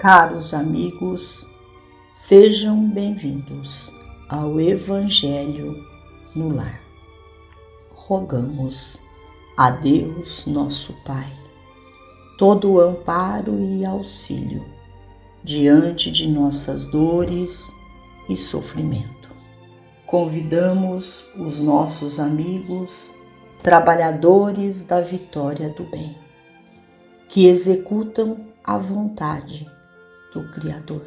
Caros amigos, sejam bem-vindos ao Evangelho no Lar. Rogamos a Deus, nosso Pai, todo o amparo e auxílio diante de nossas dores e sofrimento. Convidamos os nossos amigos, trabalhadores da vitória do bem, que executam a vontade do Criador,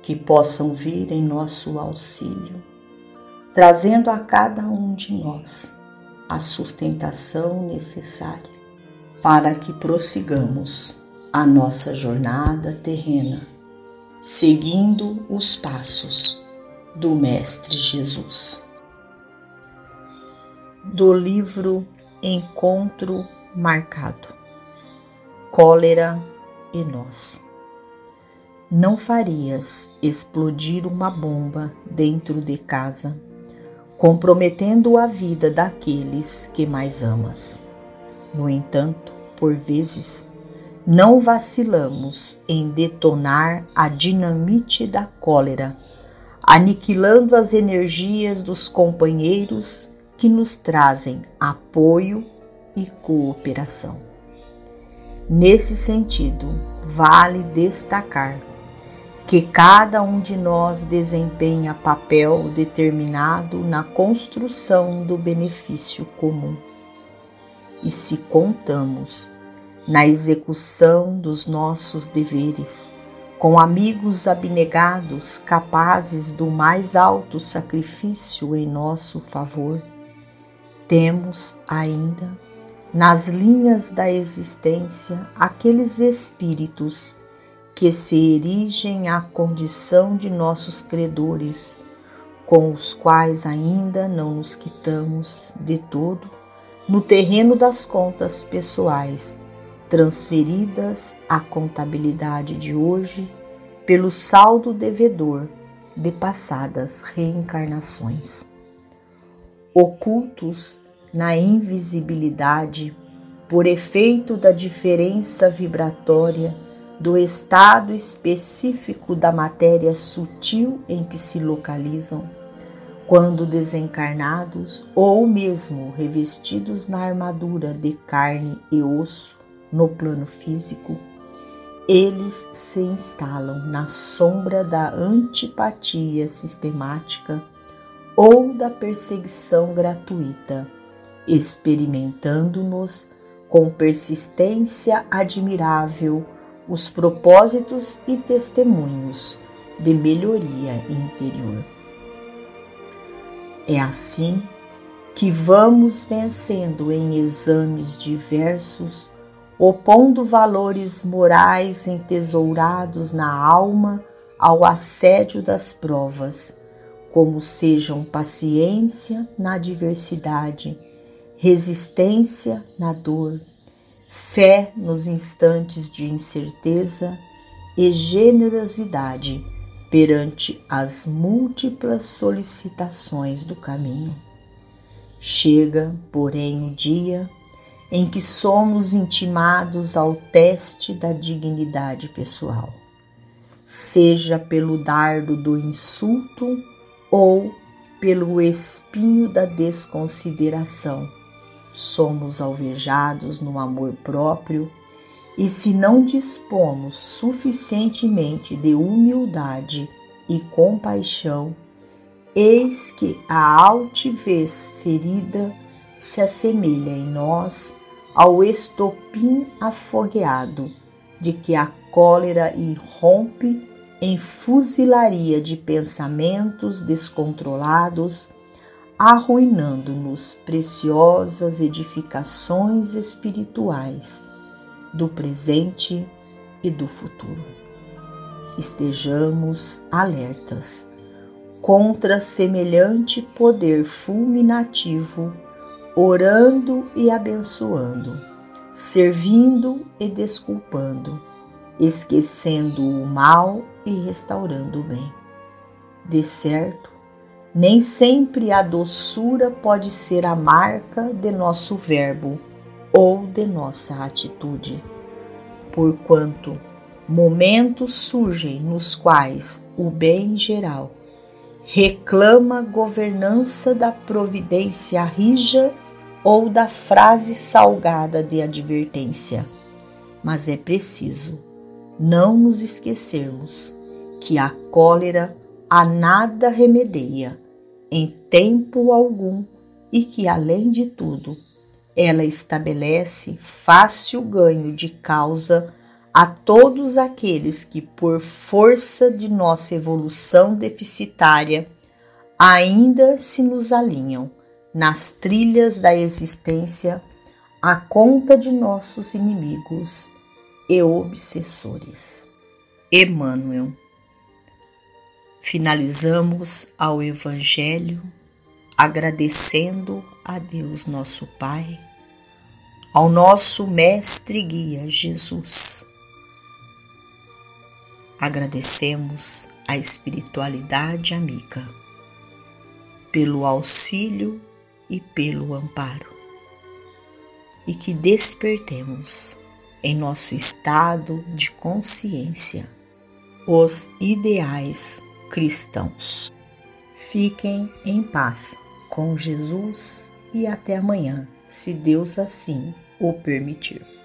que possam vir em nosso auxílio, trazendo a cada um de nós a sustentação necessária para que prossigamos a nossa jornada terrena, seguindo os passos do Mestre Jesus. Do livro Encontro Marcado, Cólera e Nós. Não farias explodir uma bomba dentro de casa, comprometendo a vida daqueles que mais amas. No entanto, por vezes, não vacilamos em detonar a dinamite da cólera, aniquilando as energias dos companheiros que nos trazem apoio e cooperação. Nesse sentido, vale destacar que cada um de nós desempenha papel determinado na construção do benefício comum. E se contamos na execução dos nossos deveres com amigos abnegados capazes do mais alto sacrifício em nosso favor, temos ainda nas linhas da existência aqueles espíritos que se erigem à condição de nossos credores, com os quais ainda não nos quitamos de todo no terreno das contas pessoais, transferidas à contabilidade de hoje pelo saldo devedor de passadas reencarnações. Ocultos na invisibilidade, por efeito da diferença vibratória do estado específico da matéria sutil em que se localizam, quando desencarnados ou mesmo revestidos na armadura de carne e osso no plano físico, eles se instalam na sombra da antipatia sistemática ou da perseguição gratuita, experimentando-nos com persistência admirável os propósitos e testemunhos de melhoria interior. É assim que vamos vencendo em exames diversos, opondo valores morais entesourados na alma ao assédio das provas, como sejam paciência na adversidade, resistência na dor, fé nos instantes de incerteza e generosidade perante as múltiplas solicitações do caminho. Chega, porém, o dia em que somos intimados ao teste da dignidade pessoal, seja pelo dardo do insulto ou pelo espinho da desconsideração. Somos alvejados no amor próprio e, se não dispomos suficientemente de humildade e compaixão, eis que a altivez ferida se assemelha em nós ao estopim afogueado de que a cólera irrompe em fuzilaria de pensamentos descontrolados, arruinando-nos preciosas edificações espirituais do presente e do futuro. Estejamos alertas contra semelhante poder fulminativo, orando e abençoando, servindo e desculpando, esquecendo o mal e restaurando o bem. De certo, nem sempre a doçura pode ser a marca de nosso verbo ou de nossa atitude, porquanto momentos surgem nos quais o bem geral reclama governança da providência rija ou da frase salgada de advertência. Mas é preciso não nos esquecermos que a cólera a nada remedeia em tempo algum e que, além de tudo, ela estabelece fácil ganho de causa a todos aqueles que, por força de nossa evolução deficitária, ainda se nos alinham nas trilhas da existência à conta de nossos inimigos e obsessores. Emmanuel. Finalizamos ao Evangelho agradecendo a Deus nosso Pai, ao nosso Mestre e Guia Jesus. Agradecemos a espiritualidade amiga pelo auxílio e pelo amparo, e que despertemos em nosso estado de consciência os ideais cristãos. Fiquem em paz com Jesus e até amanhã, se Deus assim o permitir.